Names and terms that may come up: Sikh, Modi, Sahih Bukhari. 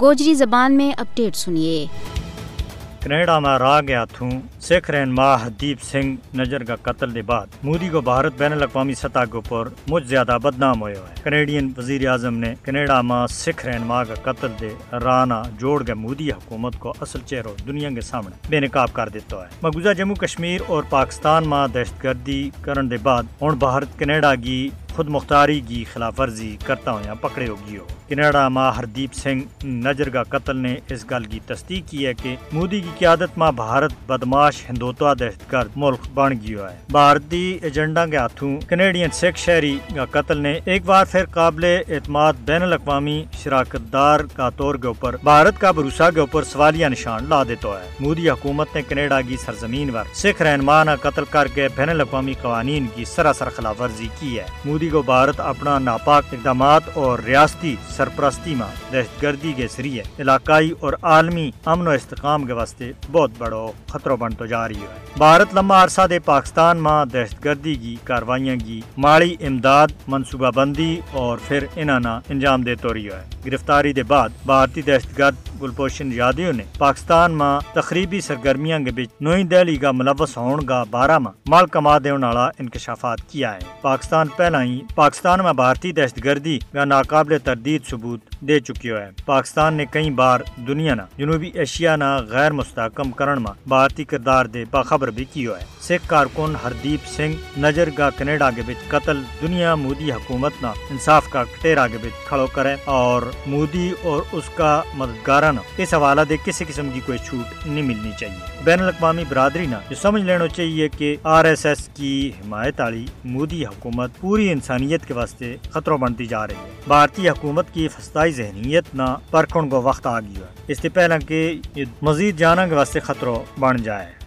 گوجری زبان میں اپڈیٹ سنیے۔ کینیڈا میں رہ گیا تھوں سکھ رہنما ہردیپ سنگھ نجر کا قتل کے بعد مودی کو بھارت بین الاقوامی سطح کے اوپر مجھ زیادہ بدنام ہوئے ہے۔ کینیڈین وزیر اعظم نے کینیڈا میں سکھ رہنما کا قتل دے رانا جوڑ کے مودی حکومت کو اصل چہرہ دنیا کے سامنے بے نقاب کر دیتا ہے۔ مقبوضہ جموں کشمیر اور پاکستان میں دہشت گردی کرن دے بعد ہن بھارت کینیڈا کی خود مختاری کی خلاف ورزی کرتا ہوا پکڑے ہوگی ہو۔ کینیڈا میں ہردیپ سنگھ نجر کا قتل نے اس گل کی تصدیق کی ہے کہ مودی کی قیادت میں بھارت بدماش ہندوتوا دہشت گرد ملک بن گیا ہے۔ بھارتی ایجنڈا کے ہاتھوں کینیڈین سکھ شہری کا قتل نے ایک بار پھر قابل اعتماد بین الاقوامی شراکت دار کا طور کے اوپر بھارت کا بھروسہ کے اوپر سوالیہ نشان لا دیتا ہے۔ مودی حکومت نے کینیڈا کی سرزمین پر سکھ رہنما نے قتل کر کے بین الاقوامی قوانین کی سراسر خلاف ورزی کی ہے۔ کو بھارت اپنا ناپاک اقدامات اور ریاستی سرپرستی میں دہشت گردی کے ذریعے علاقائی اور عالمی امن و استحکام کے واسطے بہت بڑا خطرہ بنتا جا رہی ہے۔ بھارت لمبا عرصہ دے پاکستان میں دہشت گردی کی کاروائیاں کی مالی امداد منصوبہ بندی اور پھر انہاں انجام دیتا رہی ہے۔ گرفتاری دے بعد بھارتی دہشت گرد گلبھوشن یادیو نے پاکستان میں تقریبی سرگرمیاں کے بیچ نئی دہلی کا ملوث ہونے کا بارہ میں مال کما دینے والا انکشافات کیا ہے۔ پاکستان پہلا ہی پاکستان میں بھارتی دہشت گردی کا ناقابل تردید ثبوت دے چکی ہے۔ پاکستان نے کئی بار دنیا نا جنوبی ایشیا نا غیر مستحکم کرن میں بھارتی کردار دے باخبر بھی کیا ہے۔ سکھ کارکن ہردیپ سنگھ نجر کا کینیڈا کے بیچ قتل دنیا مودی حکومت نا انصاف کا کٹیرا کے بیچ کھڑو کرے اور مودی اور اس کا مددگارہ نا اس حوالہ دے کسی قسم کی کوئی چھوٹ نہیں ملنی چاہیے۔ بین الاقوامی برادری نا جو سمجھ لینا چاہیے کہ RSS کی حمایت والی مودی حکومت پوری انسانیت کے واسطے خطرہ بنتی جا رہی ہے۔ بھارتی حکومت کی فسطائی ذہنیت نہ پرکھن کو وقت آ گیا ہے، اس سے پہلے کہ مزید جانا کے واسطے خطرہ بن جائے۔